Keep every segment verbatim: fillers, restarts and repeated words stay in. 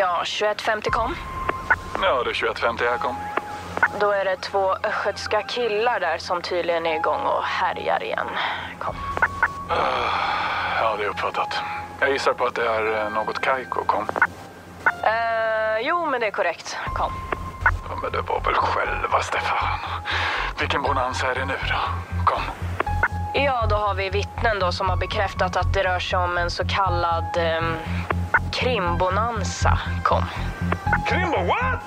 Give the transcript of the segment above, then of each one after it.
Ja, tjugoett femtio kom. Ja, det är tjugoett femtio jag kom. Då är det två östgötska killar där som tydligen är igång och härjar igen. Kom. Uh, ja, det är uppfattat. Jag gissar på att det är Något Kaiko, kom. Uh, jo, men det är korrekt. Kom. Ja, men det var väl själva, Stefan. Vilken bonanza är det nu då? Kom. Ja, då har vi vittnen då som har bekräftat att det rör sig om en så kallad... Um, Krim Bonanza, kom. Krim what?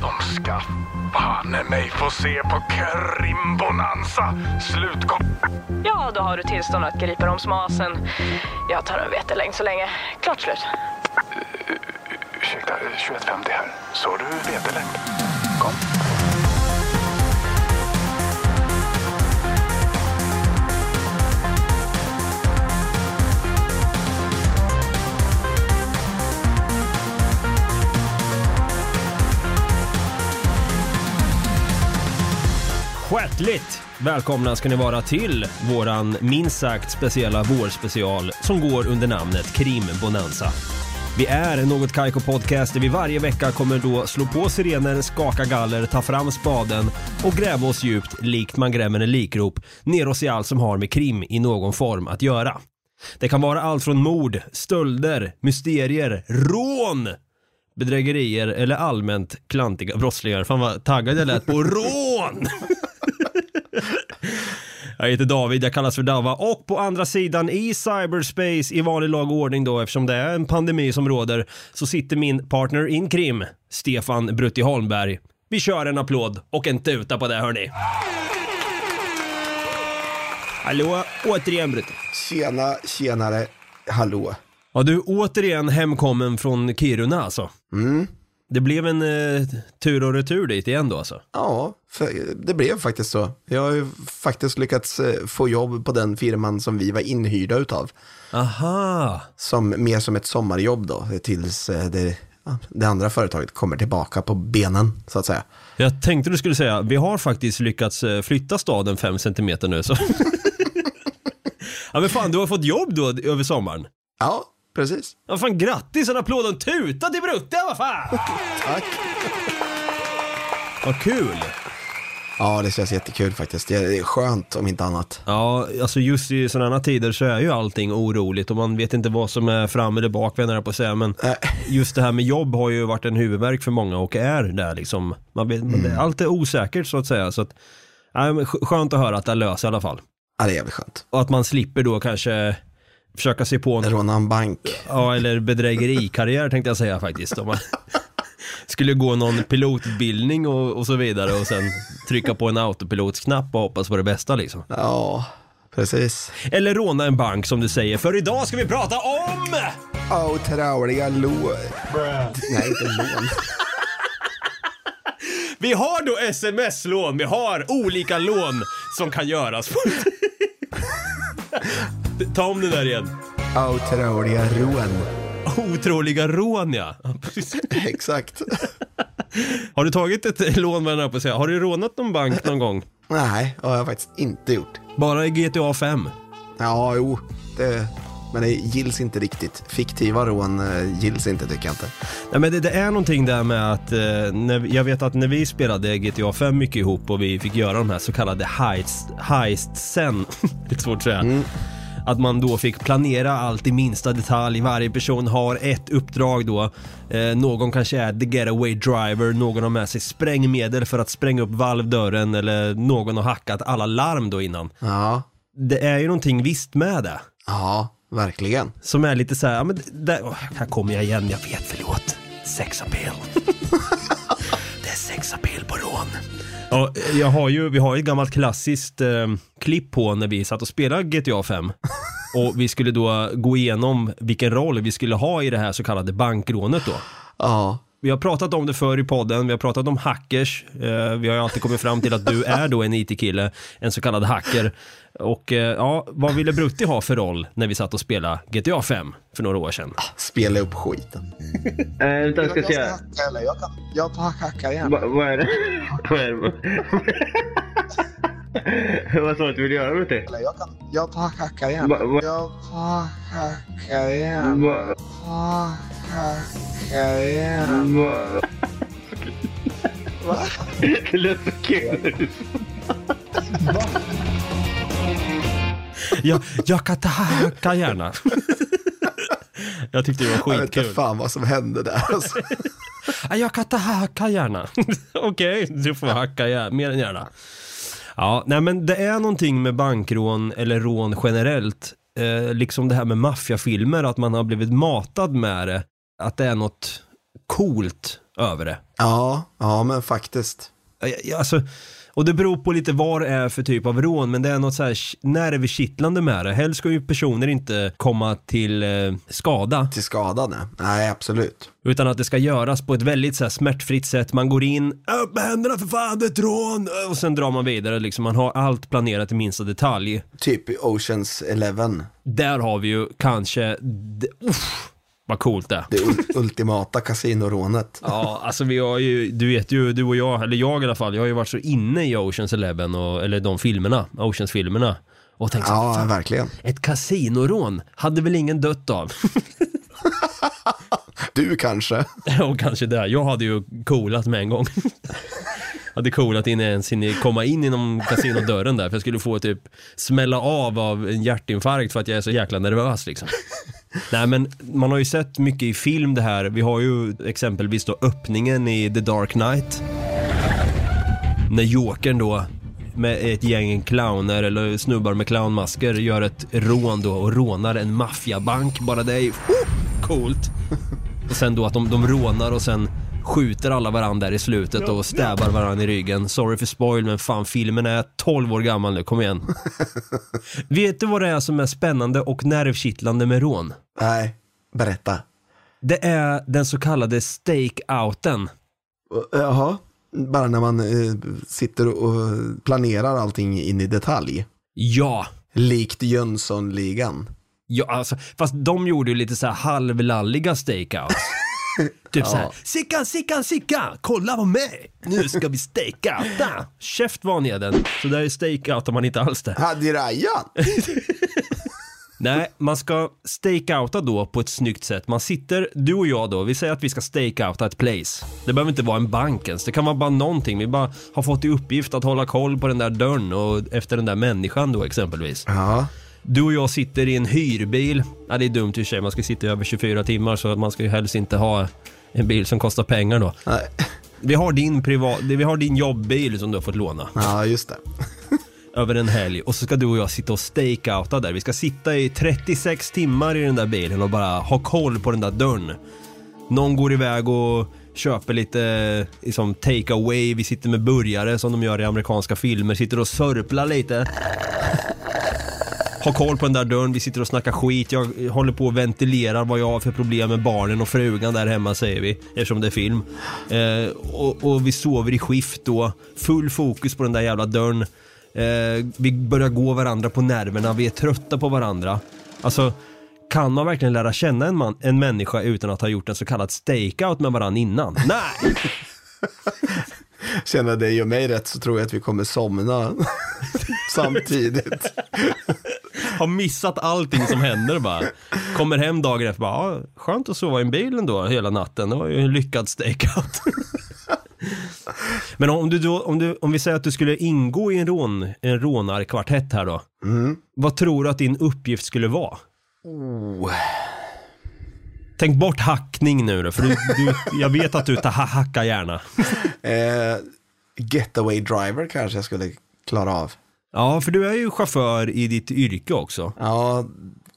De ska fan mig få se på Krim Bonanza. Slut, kom. Ja, då har du tillstånd att gripa dem smasen. Jag tar en vete länge så länge. Klart slut. Uh, ursäkta, tjugoett femtio här. Så du vete länge. Kom. Hjärtligt välkomna ska ni vara till våran minst sagt speciella vårspecial som går under namnet Krim Bonanza. Vi är Något Kaiko podcast där vi varje vecka kommer då slå på sirener, skaka galler, ta fram spaden och gräva oss djupt likt man gräver en likrop ner oss i allt som har med krim i någon form att göra. Det kan vara allt från mord, stölder, mysterier, rån, bedrägerier eller allmänt klantiga brottslingar. Fan vad taggad jag lät på rån! Jag heter David, jag kallas för Dava. Och på andra sidan i cyberspace i vanlig lagordning då, eftersom det är en pandemi som råder, så sitter min partner in krim, Stefan Bruttiholmberg. Vi kör en applåd och en tuta på det, hörni. Hallå, återigen Brutti. Tjena, tjenare, hallå. Ja, du är återigen hemkommen från Kiruna alltså. Mm. Det blev en eh, tur och retur dit igen då alltså? Ja, det blev faktiskt så. Jag har ju faktiskt lyckats eh, få jobb på den firman som vi var inhyrda utav. Aha! Som, mer som ett sommarjobb då, tills eh, det, det andra företaget kommer tillbaka på benen, så att säga. Jag tänkte du skulle säga, vi har faktiskt lyckats flytta staden fem centimeter nu. Så. Ja men fan, du har fått jobb då över sommaren? Ja, precis. Ja fan, grattis, en applåd och en tuta till Brutte, vad fan! Tack. Vad kul. Ja, det känns jättekul faktiskt. Det är skönt om inte annat. Ja, alltså just i sådana tider så är ju allting oroligt och man vet inte vad som är fram eller bak, vänner på sig. Men äh. just det här med jobb har ju varit en huvudvärk för många och är där liksom. Man vet, mm. Allt är osäkert så att säga. Så att, äh, skönt att höra att det löser i alla fall. Ja, det är jävligt skönt. Och att man slipper då kanske... försöka se på en... råna en bank. Ja, eller bedrägerikarriär tänkte jag säga faktiskt. Om man skulle gå någon pilotbildning och, och så vidare och sen trycka på en autopilotsknapp och hoppas på det bästa liksom. Ja, precis. Eller råna en bank som du säger. För idag ska vi prata om... Åh, oh, tråliga lån. Nej, inte lån. Vi har då sms-lån. Vi har olika lån som kan göras på... Ta om det där igen. Otroliga rån. Otroliga rån, ja. Exakt. Har du tagit ett lån med den här på sig? Har du rånat någon bank någon gång? Nej, det har jag faktiskt inte gjort. Bara i G T A fem? Ja, jo. Det... men det gills inte riktigt. Fiktiva rån gills inte, tycker jag inte. Nej, men det, det är någonting där med att eh, när, jag vet att när vi spelade G T A fem mycket ihop och vi fick göra de här så kallade heist, heistsen. Det är svårt att säga. Mm. Att man då fick planera allt i minsta detalj. Varje person har ett uppdrag då. Eh, någon kanske är the getaway driver. Någon har med sig sprängmedel för att spränga upp valvdörren. Eller någon har hackat alla larm då innan. Ja. Det är ju någonting visst med det. Ja, verkligen. Som är lite så här, ja, men där, åh, här kommer jag igen, jag vet, förlåt. Sexapel. Det är sexapel på rån. Ja, jag har ju, vi har ju ett gammalt klassiskt eh, klipp på när vi satt och spelade G T A fem. Och vi skulle då gå igenom vilken roll vi skulle ha i det här så kallade bankrånet då. Ja. Vi har pratat om det förr i podden, vi har pratat om hackers. Eh, vi har ju alltid kommit fram till att du är då en I T-kille, en så kallad hacker. Och eh, ja, vad ville Brutti ha för roll när vi satt och spelade G T A fem för några år sedan? Spela upp skiten. eh, utan, ska jag, ska jag, hacka, eller? jag kan jag tar hacka igen. Vad va är det? Vad är det? Vad sa du att du ville göra, Brutti? Eller jag kan jag tar hacka igen. Va, va? Jag tar hacka igen. Va? Va? Va? Det lät så kul. Jag, jag kan tacka gärna. Jag tyckte det var skitkul. Jag vet inte fan vad som hände där. Alltså. Jag kan tacka gärna. Okej, okay, du får hacka gärna. Mer än gärna. Ja, nej, men det är någonting med bankrån eller rån generellt. Eh, liksom det här med maffiafilmer, att man har blivit matad med det. Att det är något coolt över det. Ja, ja men faktiskt. Alltså, och det beror på lite vad det är för typ av rån, men det är något så här nervkittlande med det. Helst ska ju personer inte komma till eh, skada. Till skada, nej. Nej, absolut. Utan att det ska göras på ett väldigt så här smärtfritt sätt. Man går in, upp med händerna för fan, det är ett rån! Och sen drar man vidare. Liksom. Man har allt planerat i minsta detalj. Typ i Ocean's Eleven. Där har vi ju kanske... Uff! Vad coolt det. Det ultimata kasinorånet. Ja, alltså vi har ju, du vet ju, du och jag, eller jag i alla fall, jag har ju varit så inne i Ocean's Eleven och, eller de filmerna, Oceans-filmerna. Och tänkt ja, så, verkligen. Ett kasinorån hade väl ingen dött av? Du kanske. Ja, kanske det. Jag hade ju coolat med en gång. Hade coolat in ens in, komma in inom kasinodörren där, för jag skulle få typ smälla av av en hjärtinfarkt för att jag är så jäkla nervös liksom. Nej, men man har ju sett mycket i film det här. Vi har ju exempelvis då öppningen i The Dark Knight. När Jokern då med ett gäng clowner eller snubbar med clownmasker gör ett rån då och rånar en maffiabank. Bara det är ju coolt. Och sen då att de, de rånar och sen skjuter alla varandra där i slutet och stäbar varandra i ryggen. Sorry för spoil, men fan, filmen är tolv år gammal nu, kom igen. Vet du vad det är som är spännande och nervkittlande med rån? Nej, berätta. Det är den så kallade stakeouten. Jaha, bara när man eh, sitter och planerar allting in i detalj. Ja. Likt Jönssonligan. Ja, alltså, fast de gjorde ju lite så här halvlalliga stakeouts. Typ ja. Så här, sickan, sickan, sickan, kolla på mig, nu ska vi stakeouta. Käft var neden. Så där är stakeoutar man inte alls det. Hade Rajan. Nej, man ska stakeouta då på ett snyggt sätt. Man sitter, du och jag då, vi säger att vi ska stakeouta ett place. Det behöver inte vara en bank ens, det kan vara bara någonting. Vi bara har fått i uppgift att hålla koll på den där dörren och efter den där människan då exempelvis. Ja. Du och jag sitter i en hyrbil. Ja, det är dumt i sig. Man ska sitta i över tjugofyra timmar, så att man ska ju helst inte ha en bil som kostar pengar då. Nej. Vi har din privat, vi har din jobbbil som du har fått låna. Ja, just det. Över en helg. Och så ska du och jag sitta och stakeouta där. Vi ska sitta i trettiosex timmar i den där bilen och bara ha koll på den där dörren. Någon går iväg och köper lite liksom take away. Vi sitter med burgare som de gör i amerikanska filmer. Sitter och sörplar lite. Har koll på den där dörren, vi sitter och snackar skit. Jag håller på och ventilerar vad jag har för problem med barnen och frugan där hemma, säger vi, eftersom det är film. eh, och, och vi sover i skift då. Full fokus på den där jävla dörren. eh, Vi börjar gå varandra på nerverna. Vi är trötta på varandra. Alltså, kan man verkligen lära känna en, man, en människa utan att ha gjort en så kallad stakeout med varandra innan? Nej! Känner dig och mig rätt så tror jag att vi kommer somna samtidigt. Har missat allting som händer bara. Kommer hem dagen efter bara, ah, skönt att sova i en bil ändå hela natten. Det var ju en lyckad stakeout. Men om du då, om du om vi säger att du skulle ingå i en rån en rånarkvartett här då. Mm. Vad tror du att din uppgift skulle vara? Oh. Tänk bort hackning nu då, för du, du, jag vet att du tar ha- hacka gärna. eh, getaway driver kanske jag skulle klara av. Ja, för du är ju chaufför i ditt yrke också. Ja,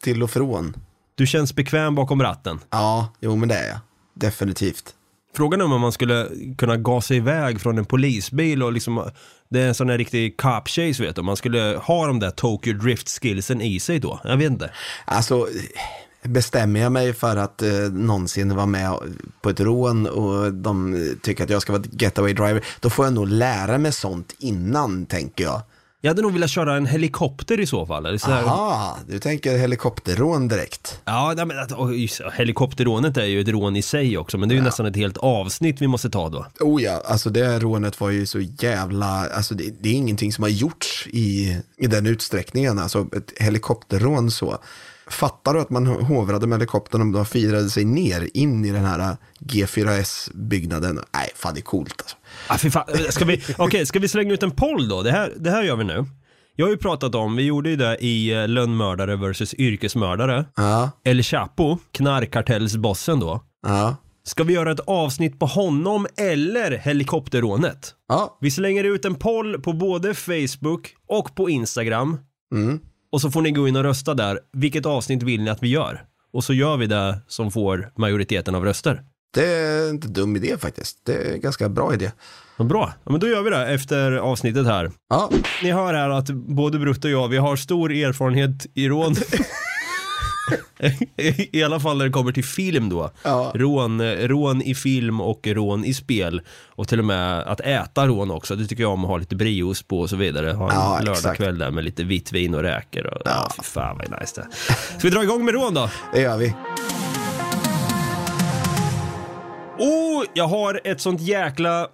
till och från. Du känns bekväm bakom ratten. Ja, jo men det är jag. Definitivt. Frågan är om man skulle kunna gasa iväg från en polisbil och liksom, det är en sån här riktig cop chase, vet du. Man skulle ha de där Tokyo Drift-skillsen i sig då. Jag vet inte. Alltså... bestämmer jag mig för att eh, någonsin vara med på ett rån och de tycker att jag ska vara getaway driver, då får jag nog lära mig sånt innan, tänker jag. Jag hade nog velat köra en helikopter i så fall. Ja, du tänker helikopterrån direkt. Ja, nej, men, och, just, helikopterrånet är ju ett rån i sig också, men det är ju ja. Nästan ett helt avsnitt vi måste ta då. Oh ja, alltså det rånet var ju så jävla... Alltså det, det är ingenting som har gjorts i, i den utsträckningen. Alltså ett helikopterrån så... Fattar du att man hovrade med helikoptern om de firade sig ner in i den här G fyra S-byggnaden? Nej, fan, det är coolt alltså. Ah, fy fan. Ska vi, okay, ska vi slänga ut en poll då? Det här, det här gör vi nu. Jag har ju pratat om, vi gjorde ju det i lönnmördare versus yrkesmördare. Ja. El Chapo, knarkkartellsbossen då. Ja. Ska vi göra ett avsnitt på honom eller helikopterrånet? Ja. Vi slänger ut en poll på både Facebook och på Instagram. Mm. Och så får ni gå in och rösta där. Vilket avsnitt vill ni att vi gör? Och så gör vi det som får majoriteten av röster. Det är inte dum idé faktiskt. Det är en ganska bra idé. Bra, ja, men då gör vi det efter avsnittet här. Ja. Ni hör här att både Brutt och jag, vi har stor erfarenhet i rån. I alla fall när det kommer till film då. Ja. Rån, rån i film och rån i spel. Och till och med att äta rån också. Det tycker jag om, att ha lite brios på och så vidare. Ha en ja, lördagkväll där med lite vitt vin och räkor och, ja. Ja, fy fan vad nice det. Ska vi dra igång med rån då? Det gör vi. Och jag har ett sånt jäkla...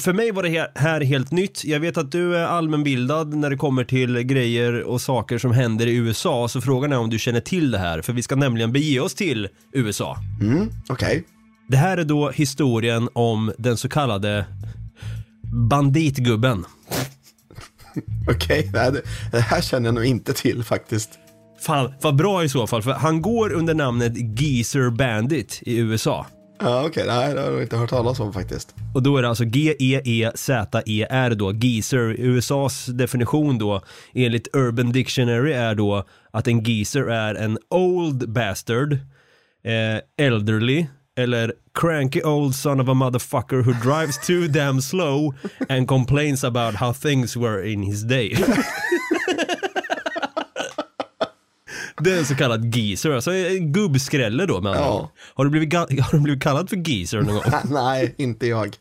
För mig var det här helt nytt. Jag vet att du är allmänbildad när det kommer till grejer och saker som händer i U S A. Så frågan är om du känner till det här. För vi ska nämligen bege oss till U S A. Mm, okej. Okay. Det här är då historien om den så kallade banditgubben. Okej, okay, det här känner jag nog inte till faktiskt. Fan, vad bra i så fall. För han går under namnet Geezer Bandit i U S A. Ja, okej, okay. Nej, det har jag inte hört talas om faktiskt. Och då är det alltså G E E Z E R då, geezer. U S A:s definition då enligt Urban Dictionary är då att en geezer är en old bastard, eh, elderly eller cranky old son of a motherfucker who drives too damn slow and complains about how things were in his day. Det är en så kallad geezer, alltså en gubbskrälle då. Ja. Har, du blivit, har du blivit kallad för geezer någon gång? Nej, inte jag.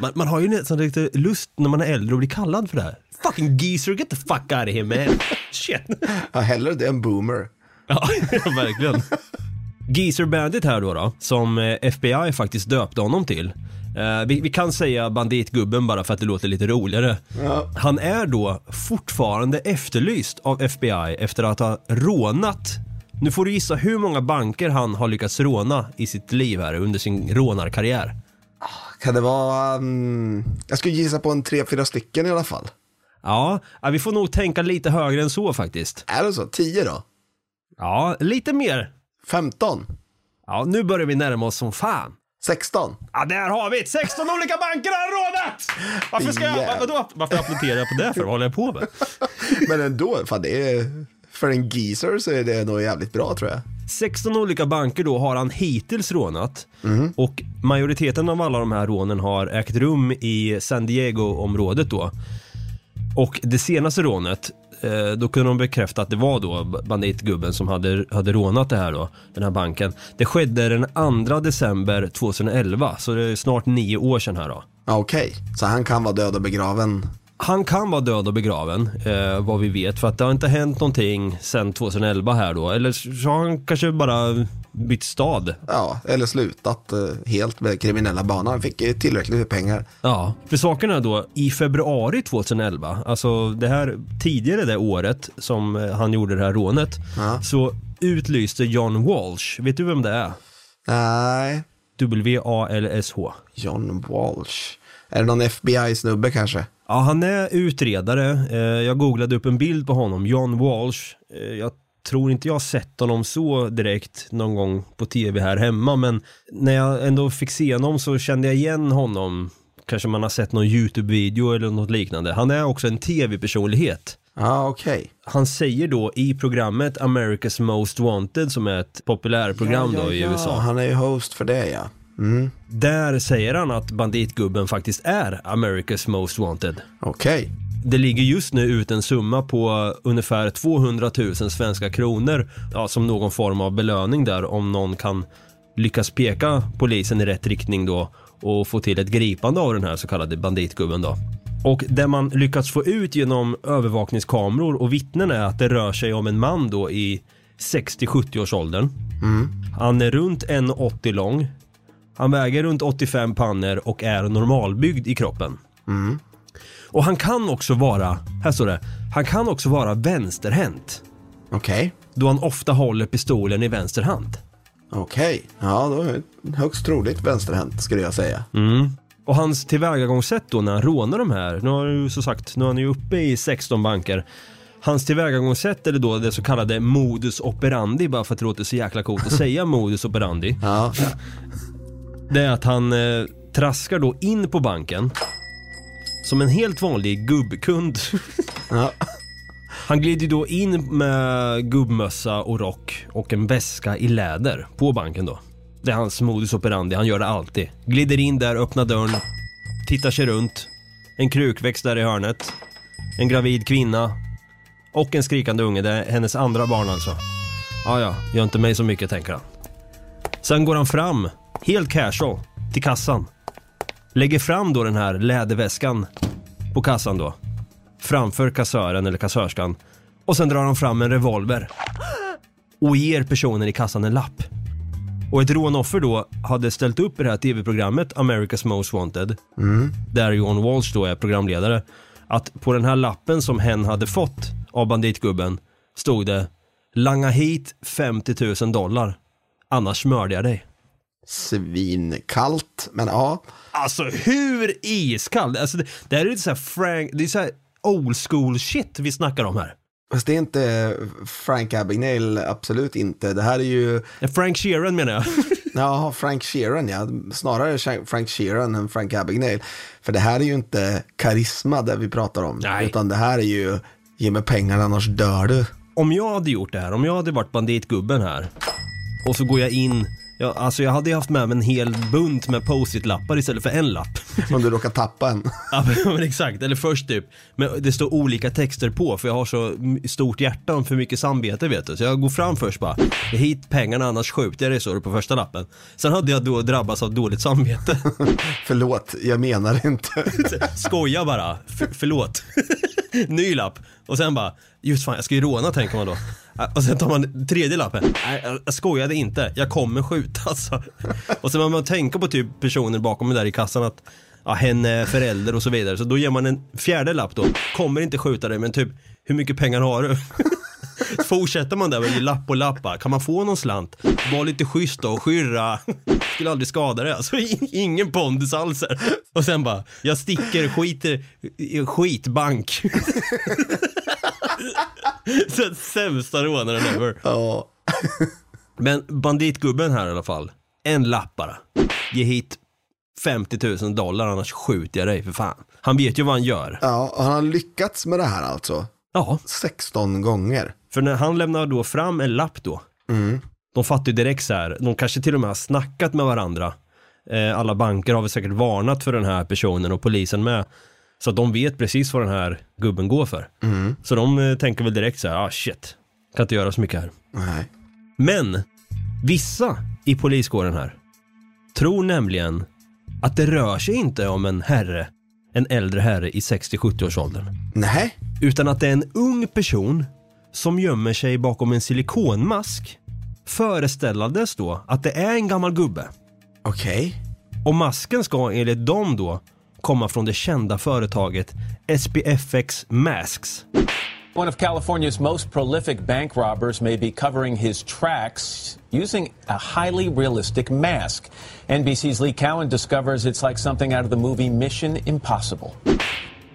Man, man har ju nästan lite lust när man är äldre att bli kallad för det här. Fucking geezer, get the fuck out of here, man. Shit. Ja, hellre det än boomer. Ja, verkligen. Geezer Bandit här då, då som F B I faktiskt döpte honom till. Uh, vi, vi kan säga banditgubben bara för att det låter lite roligare. Ja. Han är då fortfarande efterlyst av F B I efter att ha rånat. Nu får du gissa hur många banker han har lyckats råna i sitt liv här under sin rånarkarriär. Kan det vara... Um, jag skulle gissa på en tre, fyra stycken i alla fall. Ja, vi får nog tänka lite högre än så faktiskt. Är det så? tio då? Ja, lite mer. femton? Ja, nu börjar vi närma oss som fan. sexton. Ja, där har vi ett. sexton olika banker har rådat! Varför ska yeah. jag... Vadå? Varför applåterar jag på det? För vad håller jag på med? Men ändå, fan, det är, för en geezer så är det nog jävligt bra, tror jag. sexton olika banker då har han hittills rånat. Mm. Och majoriteten av alla de här rånen har ägt rum i San Diego-området då. Och det senaste rånet, då kunde de bekräfta att det var då banditgubben som hade, hade rånat det här då, den här banken. Det skedde den andra december tjugoelva, så det är snart nio år sedan här då. Okej, okay. Så han kan vara död och begraven? Han kan vara död och begraven, eh, vad vi vet, för att det har inte hänt någonting sedan tjugoelva här då. Eller så har han kanske bara bytt stad. Ja, eller slutat eh, helt med kriminella banan. Han fick eh, tillräckligt med pengar. Ja, för sakerna då, i februari tjugoelva, alltså det här tidigare det året som eh, han gjorde det här rånet, ja. Så utlyste John Walsh. Vet du vem det är? Nej. W A L S H. John Walsh. Är det någon F B I-snubbe kanske? Ja, han är utredare. Jag googlade upp en bild på honom, John Walsh. Jag tror inte jag har sett honom så direkt någon gång på tv här hemma, men när jag ändå fick se honom så kände jag igen honom. Kanske man har sett någon YouTube-video eller något liknande. Han är också en tv-personlighet. Ah, okay. Han säger då i programmet America's Most Wanted, som är ett populärprogram, ja, ja, då i ja. U S A. Han är ju host för det, ja. Mm. Där säger han att banditgubben faktiskt är America's Most Wanted. Okej. Okay. Det ligger just nu ut en summa på ungefär tvåhundratusen svenska kronor, ja, som någon form av belöning där om någon kan lyckas peka polisen i rätt riktning då och få till ett gripande av den här så kallade banditgubben då. Och det man lyckats få ut genom övervakningskameror och vittnen är att det rör sig om en man då i sextio till sjuttio års åldern. Mm. Han är runt en åttio lång. Han väger runt åttiofem pannor och är normalbyggd i kroppen. Mm. Och han kan också vara, här står det, han kan också vara vänsterhänt. Okej. Okay. då han ofta håller pistolen i vänster hand. Okej, okay. Ja, då är det högst troligt vänsterhänt skulle jag säga. Mm. Och hans tillvägagångssätt då när han rånar de här, nu har han ju så sagt, nu är han ju uppe i sexton banker. Hans tillvägagångssätt är då det så kallade modus operandi, bara för att det låter så jäkla coolt att säga modus operandi. Ja. Det är att han eh, traskar då in på banken som en helt vanlig gubbkund. Ja. Han glider då in med gubbmössa och rock och en väska i läder på banken då. Det är hans modus operandi, han gör det alltid. Glider in där, öppnar dörren, tittar sig runt. En krukväxt där i hörnet. En gravid kvinna. Och en skrikande unge, det är hennes andra barn alltså. Ja, ja, gör inte mig så mycket, tänker han. Sen går han fram, helt casual, till kassan. Lägger fram då den här läderväskan på kassan då. Framför kassören eller kassörskan. Och sen drar han fram en revolver. Och ger personen i kassan en lapp. Och ett rånoffer då hade ställt upp i det här tv-programmet America's Most Wanted. Mm. Där John Walsh då är programledare. Att på den här lappen som hen hade fått av banditgubben stod det: langa hit femtio tusen dollar, annars mördar jag dig. Svinkallt, men ja. Alltså hur iskallt? Alltså, det, det här är lite så här Frank, det är så här old school shit vi snackar om här. Fast det är inte Frank Abagnale, absolut inte. Det här är ju... Frank Sheeran menar jag. Ja, Frank Sheeran, ja. Snarare Frank Sheeran än Frank Abagnale. För det här är ju inte karisma där vi pratar om. Nej. Utan det här är ju, ge mig pengar annars dör du. Om jag hade gjort det här, om jag hade varit banditgubben här och så går jag in... Ja, alltså jag hade ju haft med mig en hel bunt med post-it-lappar istället för en lapp. Om du råkar tappa en. Ja, men exakt. Eller först typ. Men det står olika texter på, för jag har så stort hjärta och för mycket samvete, vet du. Så jag går fram först bara. Hit pengarna, annars skjuter jag dig, så på första lappen. Sen hade jag då drabbats av dåligt samvete. Förlåt, jag menar inte. Skoja bara. F- förlåt. Ny lapp. Och sen bara, just fan, jag ska ju råna, tänker man då. Och sen tar man tredje lappen. Nej, jag skojade inte, jag kommer skjuta alltså. Och sen man tänker på typ personer bakom mig där i kassan, att ja, henne, förälder och så vidare. Så då ger man en fjärde lapp då. Kommer inte skjuta dig, men typ, hur mycket pengar har du? Fortsätter man där med lapp och lappa. Kan man få någon slant? Var lite schysst då och skyrra. Skulle aldrig skada det. Alltså ingen pondus alls här. Och sen bara, jag sticker, skiter, skitbank. Så sämsta rånaren ever. Ja. Men banditgubben här i alla fall. En lapp bara. Ge hit femtio tusen dollar, annars skjuter jag dig för fan. Han vet ju vad han gör. Ja, och han har lyckats med det här alltså. Ja. sexton gånger. För när han lämnar då fram en lapp då. Mm. De fattar ju direkt så här. De kanske till och med har snackat med varandra. Eh, alla banker har väl säkert varnat för den här personen och polisen med. Så de vet precis vad den här gubben går för. Mm. Så de eh, tänker väl direkt så här, ah shit, kan inte göra så mycket här. Nej. Men vissa i poliskåren här tror nämligen att det rör sig inte om en herre, en äldre herre i sextio till sjuttio års åldern. Nej. Utan att det är en ung person som gömmer sig bakom en silikonmask, föreställades då att det är en gammal gubbe. Okej. Okay. Och masken ska enligt dem då komma från det kända företaget S P F X Masks. One of California's most prolific bank robbers may be covering his tracks using a highly realistic mask. N B C's Lee Cowan discovers it's like something out of the movie Mission Impossible.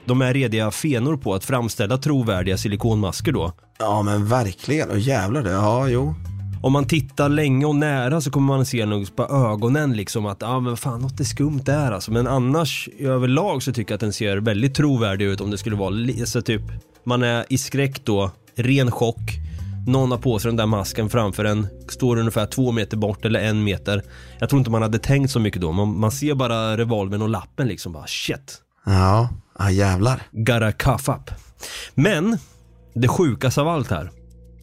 De är rediga fenor på att framställa trovärdiga silikonmasker då. Ja, men verkligen. Och jävlar det. Ja, jo. Om man tittar länge och nära så kommer man se något på ögonen liksom att ah, men fan, något är skumt där alltså. Men annars överlag så tycker jag att den ser väldigt trovärdig ut om det skulle vara så typ man är i skräck då, ren chock. Någon har på sig den där masken framför en, står ungefär två meter bort eller en meter. Jag tror inte man hade tänkt så mycket då. Man, man ser bara revolven och lappen liksom bara shit. Ja, ah, jävlar. Gotta cough up. Men det sjukaste av allt här,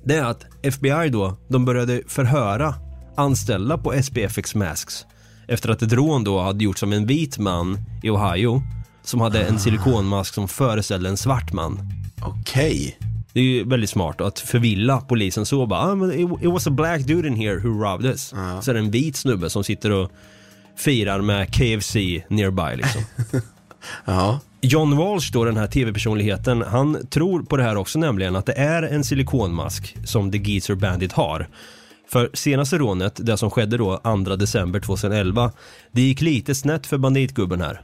det är att F B I då, de började förhöra anställda på S P F X Masks efter att ett rån då hade gjorts som en vit man i Ohio som hade en silikonmask som föreställde en svart man. Okej. Okay. Det är ju väldigt smart att förvilla polisen så bara, ah, men it was a black dude in here who robbed us. Uh. Så är det en vit snubbe som sitter och firar med K F C nearby liksom. Ja. John Walsh då, den här tv-personligheten, han tror på det här också, nämligen att det är en silikonmask som The Geezer Bandit har. För senaste rånet, det som skedde då andra december tjugohundraelva, det gick lite snett för banditgubben här.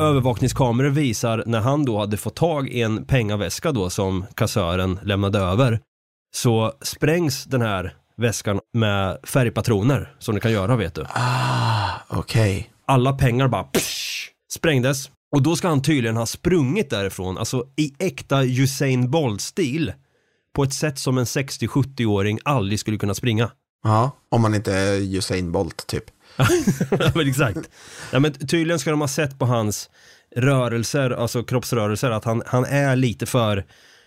Övervakningskameror visar när han då hade fått tag i en pengaväska då som kassören lämnade över, så sprängs den här väskan med färgpatroner som det kan göra, vet du. Ah, okej. Okay. Alla pengar bara psh, sprängdes. Och då ska han tydligen ha sprungit därifrån, alltså i äkta Usain Bolt-stil, på ett sätt som en sextio-sjuttio-åring aldrig skulle kunna springa. Ja, om man inte är Usain Bolt typ. Ja, men exakt. Ja, men tydligen ska de ha sett på hans rörelser, alltså kroppsrörelser, att han, han är lite för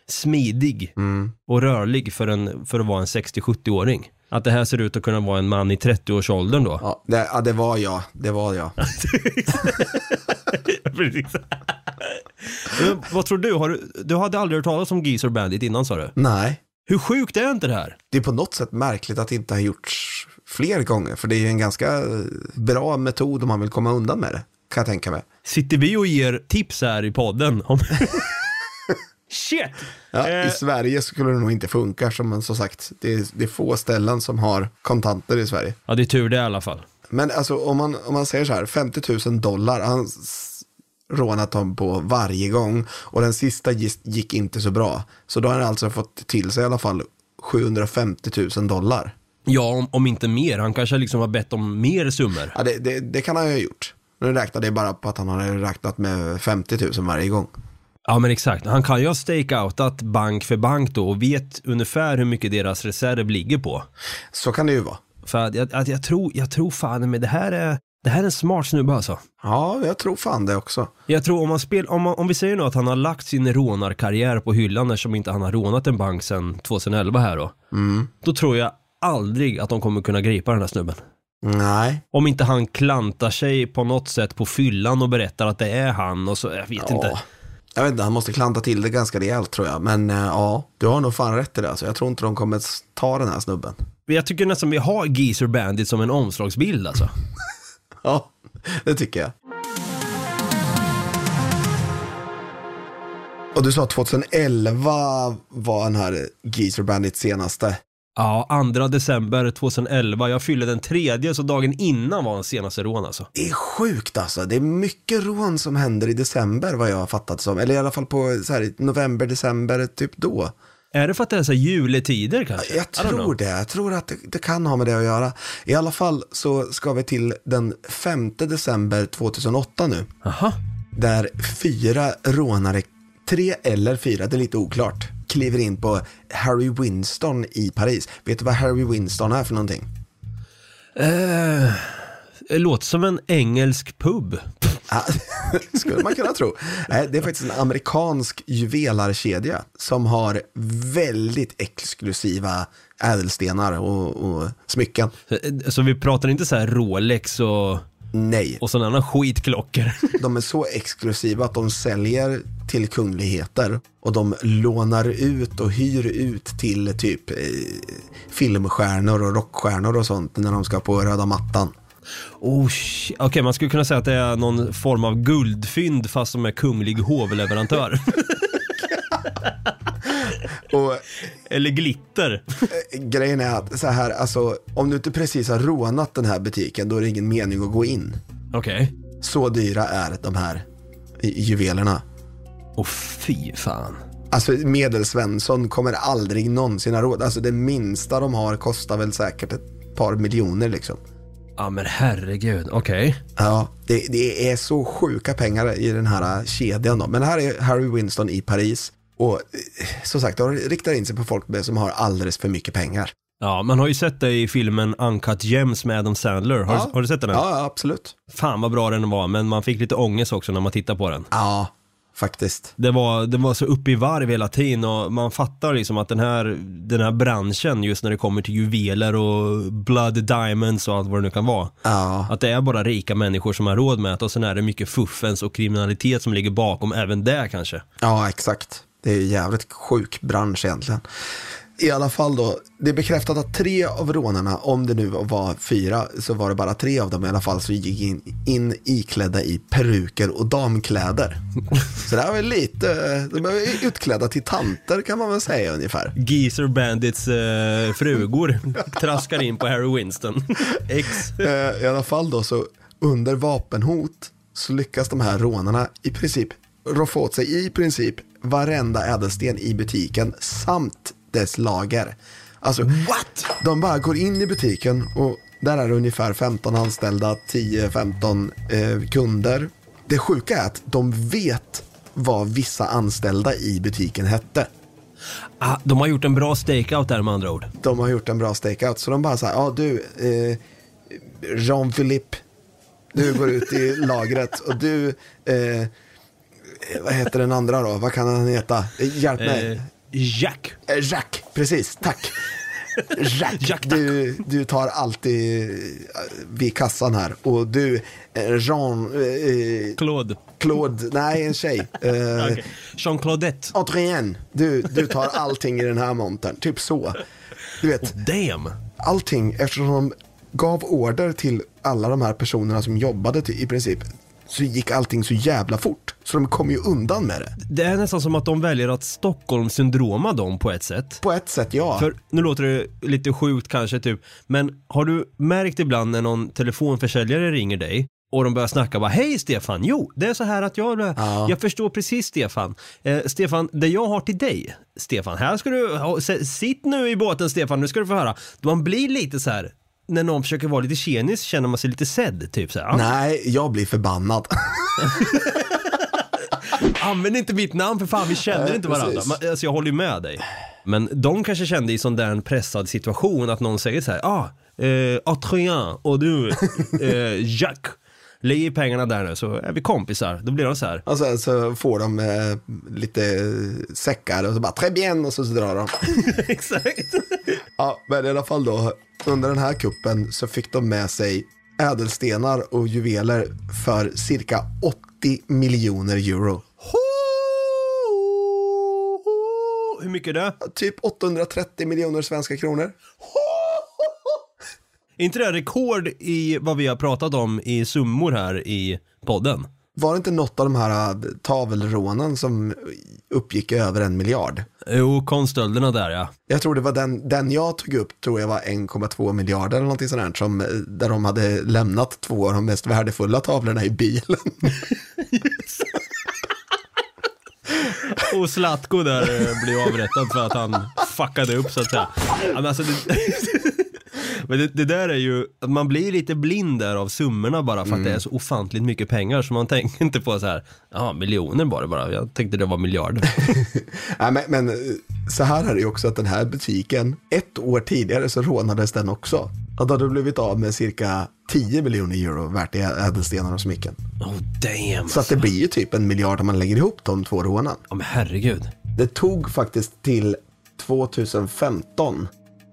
smidig mm. och rörlig för, en, för att vara en sextio-sjuttio-åring. Att det här ser ut att kunna vara en man i trettio-årsåldern då. Ja, det, ja, det var jag. Det var jag. Vad tror du? Har du, du hade aldrig hört talas om Geezer Bandit innan, sa du? Nej. Hur sjukt är inte det här? Det är på något sätt märkligt att det inte har gjorts fler gånger. För det är ju en ganska bra metod om man vill komma undan med det, kan jag tänka mig. Sitter vi och ger tips här i podden om... Shit! Ja, eh. I Sverige skulle det nog inte funka, som så sagt. Det är, det är få ställen som har kontanter i Sverige. Ja, det är tur det i alla fall. Men alltså, om man, om man säger så här, femtio tusen dollar, han rånat dem på varje gång. Och den sista gick inte så bra. Så då har han alltså fått till sig i alla fall sjuhundrafemtio tusen dollar. Ja, om, om inte mer. Han kanske liksom har bett om mer summor. Ja, det, det, det kan han ju ha gjort. Nu räknar det bara på att han har räknat med femtio tusen varje gång. Ja, men exakt. Han kan ju ha stakeoutat bank för bank då och vet ungefär hur mycket deras reserv ligger på. Så kan det ju vara. För jag, att jag, tror, jag tror fan, men det här är, det här är en smart snubbe alltså. Ja, jag tror fan det också. Jag tror om, man spel, om, man, om vi säger nu att han har lagt sin rånarkarriär på hyllan eftersom inte han har rånat en bank sedan tjugohundraelva här då. Mm. Då tror jag aldrig att de kommer kunna gripa den här snubben. Nej. Om inte han klantar sig på något sätt på fyllan och berättar att det är han och så, jag vet ja. inte... Jag vet inte, han måste klanta till det ganska rejält tror jag. Men uh, ja, du har nog fan rätt i det alltså. Jag tror inte de kommer ta den här snubben. Jag tycker nästan vi har Geezer Bandit som en omslagsbild alltså. Ja, det tycker jag. Och du sa att tjugohundraelva var den här Geezer Bandit senaste. Ja, andra december tjugohundraelva. Jag fyllde den tredje, så dagen innan var den senaste rån alltså. Det är sjukt alltså. Det är mycket rån som händer i december, vad jag har fattat som. Eller i alla fall på så här, november, december, typ då. Är det för att det är så här juletider kanske? Jag tror det. Jag tror att det, det kan ha med det att göra. I alla fall så ska vi till den femte december tjugohundraåtta nu. Aha. Där fyra rånare, tre eller fyra, det är lite oklart, kliver in på Harry Winston i Paris. Vet du vad Harry Winston är för någonting? Eh, det låter som en engelsk pub. Skulle man kunna tro. Nej, det är faktiskt en amerikansk juvelarkedja som har väldigt exklusiva ädelstenar och, och smycken. Så, så vi pratar inte så här Rolex och... Nej. Och sådana skitklockor. De är så exklusiva att de säljer till kungligheter och de lånar ut och hyr ut till typ eh, filmstjärnor och rockstjärnor och sånt när de ska på röda mattan. Oh, sh- Okej, okay, man skulle kunna säga att det är någon form av guldfynd fast som är kunglig hovleverantör. Och, eller glitter. Grejen är att så här, alltså, om du inte precis har rånat den här butiken, då är det ingen mening att gå in. Okej. Okay. Så dyra är de här juvelerna. Åh, oh, fy fan. Alltså medelsvensson kommer aldrig någonsin ha råd. Alltså det minsta de har kostar väl säkert ett par miljoner liksom. Ja, men herregud, okej. Okay. Ja, det, det är så sjuka pengar i den här kedjan då. Men här är Harry Winston i Paris. Och som sagt, de riktar in sig på folk som har alldeles för mycket pengar. Ja, man har ju sett det i filmen Uncut Gems med Adam Sandler. Har, ja. du, har du sett den? Ja, absolut. Fan vad bra den var, men man fick lite ångest också när man tittar på den. Ja, faktiskt. Det var, det var så upp i varv hela tiden och man fattar liksom att den här, den här branschen just när det kommer till juveler och blood diamonds och allt vad det nu kan vara. Ja. Att det är bara rika människor som har råd med det och sen är det mycket fuffens och kriminalitet som ligger bakom även det kanske. Ja, exakt. Det är en jävligt sjuk bransch egentligen. i alla fall då, det är bekräftat att tre av rånarna, om det nu var fyra så var det bara tre av dem i alla fall, så gick in, in iklädda i peruker och damkläder. Så det här var lite, de var utklädda till tanter kan man väl säga ungefär. Geezer Bandits eh, frugor traskar in på Harry Winston. Ex. I alla fall då, så under vapenhot så lyckas de här rånarna i princip roffa åt sig i princip varenda ädelsten i butiken samt dess lager. Alltså, what? De bara går in i butiken och där är det ungefär femton anställda, tio femton eh, kunder. Det sjuka är att de vet vad vissa anställda i butiken hette. Ah, de har gjort en bra stakeout där med andra ord. De har gjort en bra stakeout, så de bara så här, ja ah, du eh, Jean-Philippe, du går ut i lagret och du eh, vad heter den andra då? Vad kan han heta? Hjälp mig. Eh. Jack. Jack, precis, tack. Jack, Jack tack. Du, du tar alltid vid kassan här. Och du, Jean eh, Claude Claude, nej en tjej eh, okay. Jean-Claudette Adrien, du, du tar allting i den här montern. Typ så, du vet, oh, damn. Allting, eftersom de gav order till alla de här personerna som jobbade till, i princip, så gick allting så jävla fort. Så de kom ju undan med det. Det är nästan som att de väljer att Stockholmssyndroma dem på ett sätt. På ett sätt, ja. För nu låter det lite sjukt kanske typ. Men har du märkt ibland när någon telefonförsäljare ringer dig och de börjar snacka bara, hej Stefan, jo, det är så här att jag, ja. jag förstår precis Stefan. Eh, Stefan, det jag har till dig, Stefan, här ska du, sitt nu i båten Stefan, nu ska du få höra. Man blir lite så här, när någon försöker vara lite tjenis känner man sig lite sedd typ så här. Nej, jag blir förbannad. Använd inte mitt namn för fan, vi känner Nej, inte varandra. Man, alltså jag håller ju med dig. Men de kanske kände i sån där en pressad situation att någon säger så här, ah, eh, Adrien och du eh, Jack, lägg pengarna där nu så är vi kompisar. Då blir de så här. Och sen så får de eh, lite säckar och så bara très bien och så, så drar de. Exakt. Ja, men i alla fall då, under den här kuppen så fick de med sig ädelstenar och juveler för cirka åttio miljoner euro. Hur mycket är det? Typ åttahundratrettio miljoner svenska kronor. Inte det rekord i vad vi har pratat om i summor här i podden? Var det inte något av de här tavelrånen som uppgick över en miljard? Jo, konststölderna där, ja. Jag tror det var den, den jag tog upp, tror jag var en komma två miljarder eller någonting sådant, som, där de hade lämnat två av de mest värdefulla tavlorna i bilen. Just. Och Zlatko där blev avrättad för att han fuckade upp så att säga. Men alltså det, men det, det där är ju, man blir lite blind där av summorna bara för att mm. det är så ofantligt mycket pengar så man tänker inte på så här, ja miljoner bara bara, jag tänkte det var miljarder. Ja, men, men så här är det ju också att den här butiken, ett år tidigare så rånades den också. Och då hade det blivit av med cirka tio miljoner euro värt i ädelstenar och smycken. Oh damn. Så att det blir ju typ en miljard om man lägger ihop de två rånen. Ja men herregud. Det tog faktiskt till tjugohundrafemton.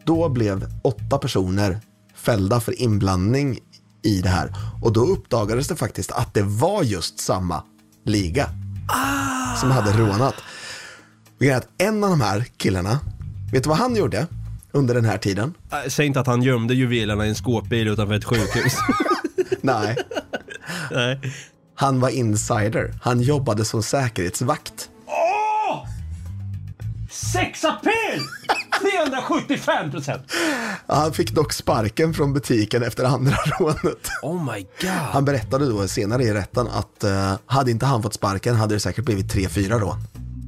Då blev åtta personer fällda för inblandning i det här. Och då uppdagades det faktiskt att det var just samma liga ah. som hade rånat. Och en av de här killarna, vet du vad han gjorde under den här tiden? Säg inte att han gömde juvelerna i en skåpbil utanför ett sjukhus. Nej. Nej. Han var insider. Han jobbade som säkerhetsvakt. Åh! Sexapil! trehundrasjuttiofem procent. Han fick dock sparken från butiken efter andra rånet. Oh my god. Han berättade då senare i rätten att uh, hade inte han fått sparken hade det säkert blivit tre fyra rån.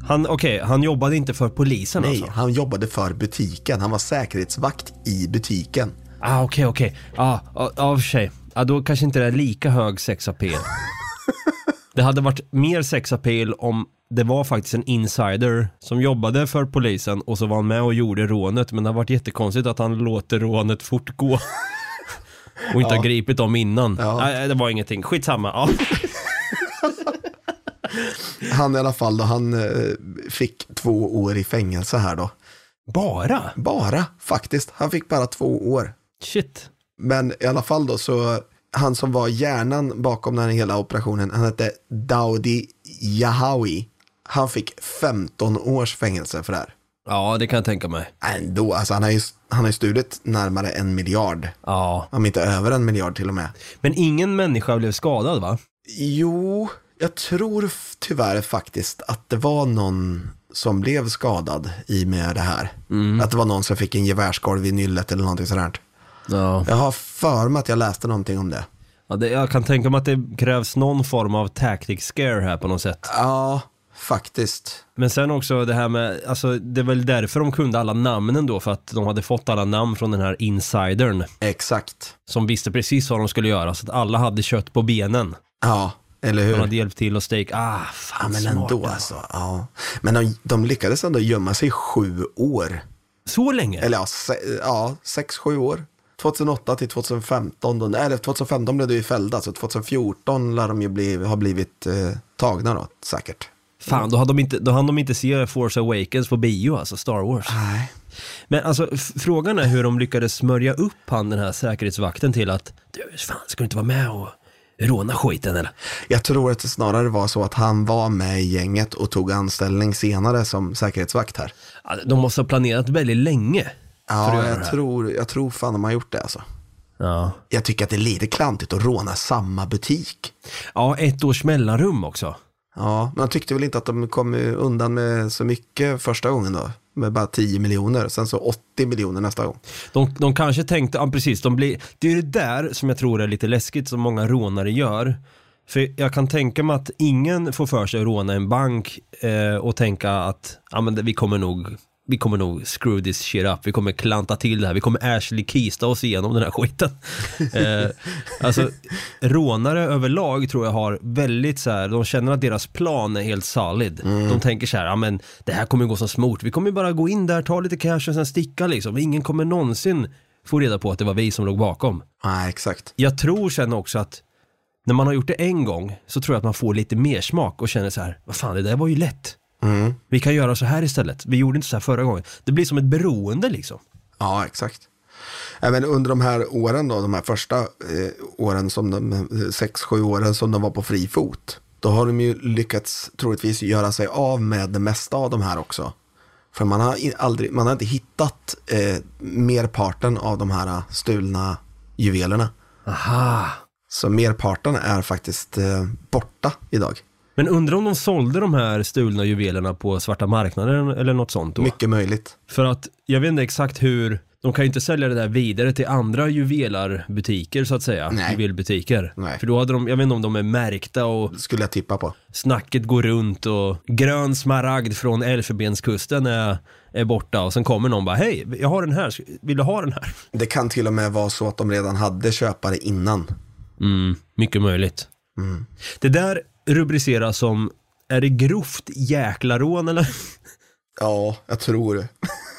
Han, okej, okay, han jobbade inte för polisen. Nej, alltså. Han jobbade för butiken. Han var säkerhetsvakt i butiken. Ah, okej, okay, okej. Okay. Ah, ah, ah, för sig. Ah, då kanske inte det är lika hög sexapil. Det hade varit mer sexapil om det var faktiskt en insider som jobbade för polisen och så var han med och gjorde rånet. Men det har varit jättekonstigt att han låter rånet fortgå och inte ja. har gripit dem innan. Ja. Nej, det var ingenting. Skitsamma. Ja. Han i alla fall då, han fick två år i fängelse här då. Bara? Bara, faktiskt. Han fick bara två år. Shit. Men i alla fall då så, han som var hjärnan bakom den hela operationen, han hette Daudi Yahawi. Han fick femton års fängelse för det här. Ja, det kan jag tänka mig. Ändå, alltså han har ju, han har ju stulit närmare en miljard. Ja. Om inte över en miljard till och med. Men ingen människa blev skadad, va? Jo, jag tror tyvärr faktiskt att det var någon som blev skadad i med det här. Mm. Att det var någon som fick en gevärskorv i nyllet eller någonting sådant. Ja. Jag har för mig att jag läste någonting om det. Ja, det, jag kan tänka mig att det krävs någon form av tactic scare här på något sätt. Ja, faktiskt. Men sen också det här med, alltså det är väl därför de kunde alla namnen då, för att de hade fått alla namn från den här insidern. Exakt. Som visste precis vad de skulle göra, så att alla hade kött på benen. Ja, eller hur? De hade hjälpt till och steg. Ah, fan, ja, men ändå smart, alltså. Ja. Men de, de lyckades ändå gömma sig i sju år. Så länge? Eller ja, se, ja sex, sju år. tjugohundraåtta till tjugohundrafemton då, nej, tjugohundrafemton blev det ju fällda, så tjugohundrafjorton lär de ju bli, ha blivit eh, tagna då, säkert. Fan, då hade de inte, då hade de inte se Force Awakens på bio, alltså Star Wars. Nej. Men alltså, f- frågan är hur de lyckades smörja upp han, den här säkerhetsvakten, till att du, fan, ska du inte vara med och råna skiten eller? Jag tror att det snarare var så att han var med i gänget och tog anställning senare som säkerhetsvakt här. De måste ha planerat väldigt länge. Ja, jag tror, jag tror fan de har gjort det alltså. Ja. Jag tycker att det är lite klantigt att råna samma butik. Ja, ett års mellanrum också. Ja, men jag tyckte väl inte att de kom undan med så mycket första gången då. Med bara tio miljoner, sen så åttio miljoner nästa gång. De, de kanske tänkte, ja precis, de blir, det är det där som jag tror är lite läskigt som många rånare gör. För jag kan tänka mig att ingen får för sig att råna en bank eh, och tänka att ja, men vi kommer nog... vi kommer nog screw this shit up, vi kommer klanta till det här, vi kommer Ashley Keista oss igenom den här skiten. eh, alltså, rånare överlag tror jag har väldigt så här, de känner att deras plan är helt solid. Mm. De tänker så här, ja men det här kommer gå som smort, vi kommer bara gå in där, ta lite cash och sen sticka liksom, ingen kommer någonsin få reda på att det var vi som låg bakom. Ja, exakt. Jag tror sen också att när man har gjort det en gång så tror jag att man får lite mer smak och känner så här, vad fan, det där var ju lätt. Mm. Vi kan göra så här istället. Vi gjorde inte så här förra gången. Det blir som ett beroende liksom. Ja, exakt. Även under de här åren då, de här första eh, åren som de sex sju åren som de var på fri fot, då har de ju lyckats troligtvis göra sig av med det mesta av de här också. För man har aldrig man har inte hittat eh, merparten av de här stulna juvelerna. Aha. Så merparten är faktiskt eh, borta idag. Men undrar om de sålde de här stulna juvelerna på svarta marknaden eller något sånt då? Mycket möjligt. För att jag vet inte exakt hur, de kan ju inte sälja det där vidare till andra juvelarbutiker så att säga. Nej. Juvelbutiker. Nej. För då hade de, jag vet inte om de är märkta och... Skulle jag tippa på. Snacket går runt och grön smaragd från Elfenbenskusten är, är borta och sen kommer någon bara, hej, jag har den här, vill du ha den här? Det kan till och med vara så att de redan hade köpare innan. Mm, mycket möjligt. Mm. Det där... rubriceras som, är det grovt jäkla rån eller? Ja, jag tror det.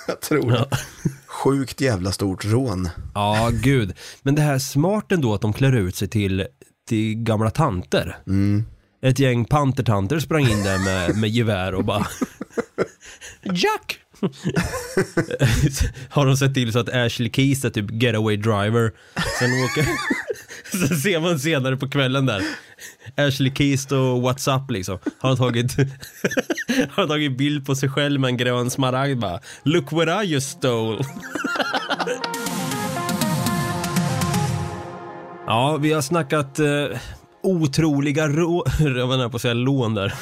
Jag tror ja. det. Sjukt jävla stort rån. Ja, gud. Men det här smart ändå att de klär ut sig till, till gamla tanter. Mm. Ett gäng pantertanter sprang in där med, med gevär och bara Jack! Har de sett till så att Ashley Keys är typ getaway driver. Sen åker... Så ser man senare på kvällen där Ashley Keys och WhatsApp liksom. Har tagit Har tagit bild på sig själv med en grön smaragd bara, look what I just stole. Ja, vi har snackat eh, otroliga rå... Jag var nära på att säga lån där.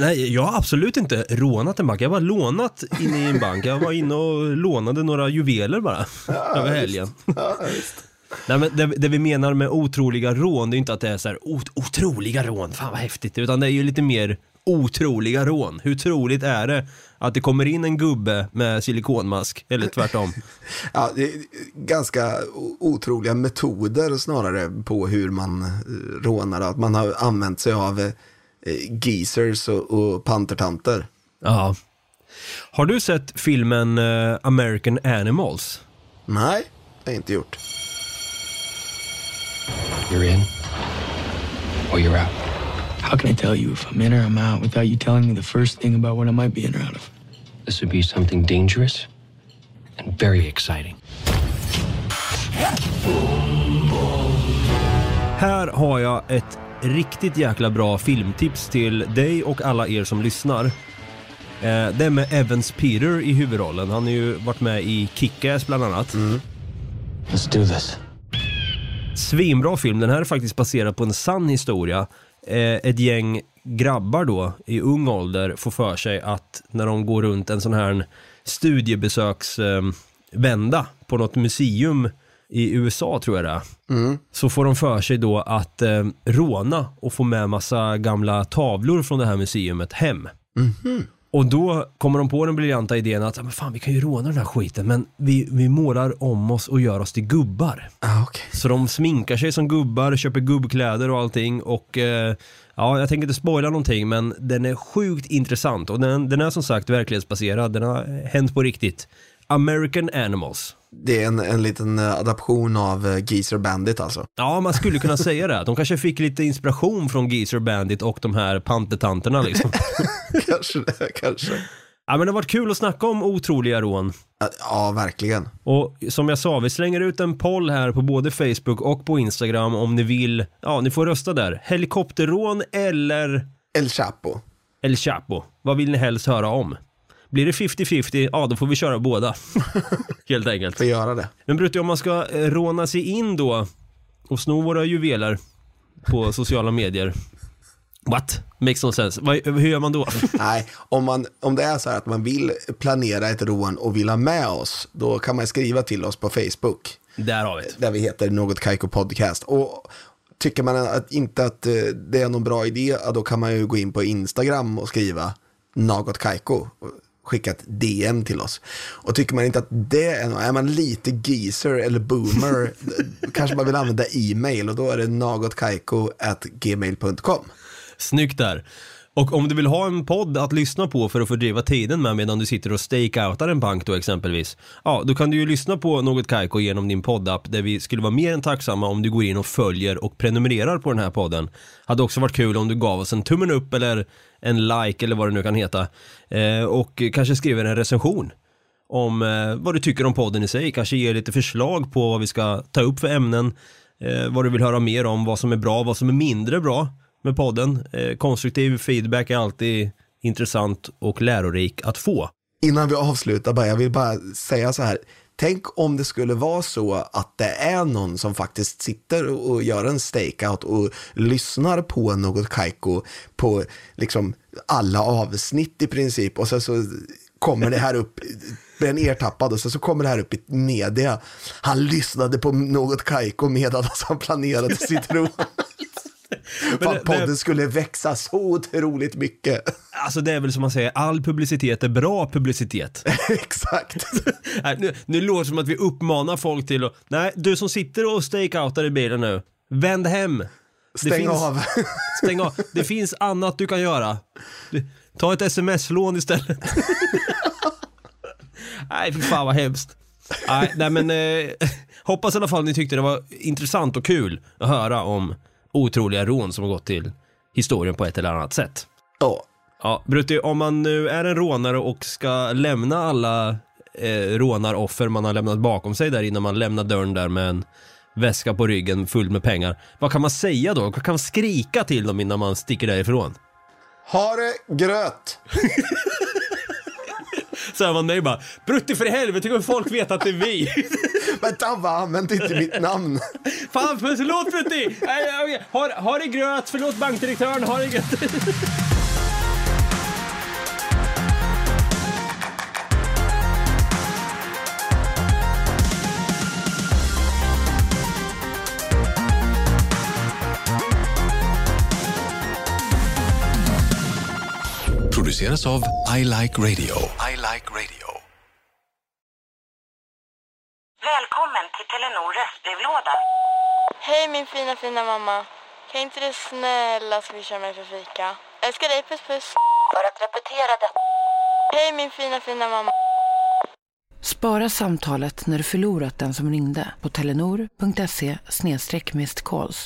Nej, jag har absolut inte rånat en bank. Jag har bara lånat in i en bank. Jag var inne och lånade några juveler bara ja, över helgen. Ja, nej, men det, det vi menar med otroliga rån, det är inte att det är så här ot- otroliga rån, fan vad häftigt, utan det är ju lite mer otroliga rån. Hur troligt är det att det kommer in en gubbe med silikonmask eller tvärtom? Ja, det är ganska otroliga metoder snarare på hur man rånar, att man har använt sig av geezers och, och pantertanter. Ja. Har du sett filmen uh, American Animals? Nej, det har jag inte gjort. You're in or you're out. How can I tell you if I'm in or I'm out without you telling me the first thing about what I might be in or out of? This would be something dangerous and very exciting. Här har jag ett riktigt jäkla bra filmtips till dig och alla er som lyssnar. eh, Det är med Evans Peter i huvudrollen. Han har ju varit med i Kick-Ass bland annat. Mm. Let's do this. Svinbra film. Den här är faktiskt baserad på en sann historia. eh, Ett gäng grabbar då i ung ålder får för sig att när de går runt en sån här studiebesöksvända eh, på något museum i U S A, tror jag det är. Mm. Så får de för sig då att eh, råna och få med massa gamla tavlor från det här museumet hem. Mm. Och då kommer de på den briljanta idén att men fan, vi kan ju råna den här skiten, men vi, vi målar om oss och gör oss till gubbar. Ah, okay. Så de sminkar sig som gubbar, köper gubbkläder och allting. Och eh, ja, jag tänker inte spoila någonting, men den är sjukt intressant. Och den, den är som sagt verklighetsbaserad. Den har hänt på riktigt. American Animals. Det är en, en liten adaption av Geezer Bandit alltså. Ja, man skulle kunna säga det. De kanske fick lite inspiration från Geezer Bandit och de här pantetanterna liksom. Kanske det, kanske. Ja, men det har varit kul att snacka om otroliga rån. Ja, verkligen. Och som jag sa, vi slänger ut en poll här på både Facebook och på Instagram om ni vill. Ja, ni får rösta där. Helikopterrån eller El Chapo. El Chapo. Vad vill ni helst höra om? Blir det femtio femtio, ja då får vi köra båda. Helt enkelt. Får göra det. Men Brutti, om man ska råna sig in då och sno våra juveler på sociala medier. What? Makes no sense. Vad, hur gör man då? Nej, om, man, om det är så här att man vill planera ett rån och vill ha med oss, då kan man skriva till oss på Facebook. Där har vi det. Där vi heter Något Kaiko Podcast. Och tycker man att inte att det är någon bra idé, då kan man ju gå in på Instagram och skriva Något Kaiko. Skickat D M till oss. Och tycker man inte att det är något, är man lite geezer eller boomer kanske man vill använda e-mail, och då är det nagotkaiko at gmail dot com. Snyggt där. Och om du vill ha en podd att lyssna på för att fördriva tiden med medan du sitter och stakeoutar en bank då exempelvis, ja, då kan du ju lyssna på Något Kaiko genom din poddapp, där vi skulle vara mer än tacksamma om du går in och följer och prenumererar på den här podden. Hade också varit kul om du gav oss en tummen upp eller en like eller vad det nu kan heta, eh, och kanske skriver en recension om eh, vad du tycker om podden i sig, kanske ger lite förslag på vad vi ska ta upp för ämnen, eh, vad du vill höra mer om, vad som är bra, vad som är mindre bra med podden. Eh, konstruktiv feedback är alltid intressant och lärorik att få. Innan vi avslutar bara, jag vill bara säga så här. Tänk om det skulle vara så att det är någon som faktiskt sitter och gör en stakeout och lyssnar på Något Kaiko på liksom alla avsnitt i princip, och sen så kommer det här upp, den ertappad, och sen så kommer det här upp i media. Han lyssnade på Något Kaiko medan han planerade sitt rån. Fan, podden skulle växa så otroligt mycket. Alltså det är väl som man säger, all publicitet är bra publicitet. Exakt. Nej, nu, nu låter det som att vi uppmanar folk till att, nej, du som sitter och stakeoutar i bilen nu, vänd hem. Stäng det finns, av Stäng av, det finns annat du kan göra. Ta ett sms-lån istället. Nej, för fan vad hemskt. Nej, nej men eh, hoppas i alla fall ni tyckte det var intressant och kul att höra om otroliga rån som har gått till historien på ett eller annat sätt. Ja. Ja, Brutti, om man nu är en rånare och ska lämna alla eh, rånaroffer man har lämnat bakom sig där innan man lämnar dörren där med en väska på ryggen full med pengar, vad kan man säga då? Vad kan man skrika till dem innan man sticker därifrån? Ha det gröt! Så här var nej bara, Brutti för helvete, tycker folk vet att det är vi. Men Tava, använd inte mitt namn. Fan, förlåt Brutti. Har, har det gröt, förlåt bankdirektören, har det gröt. Produceras av I Like Radio. I Like Radio. Välkommen till Telenor röstbrevlåda. Hej min fina fina mamma. Kan inte du snälla swisha mig för fika? Älskar dig, puss puss. För att repetera det. Hej min fina fina mamma. Spara samtalet när du förlorat den som ringde på telenor punkt se slash missed calls.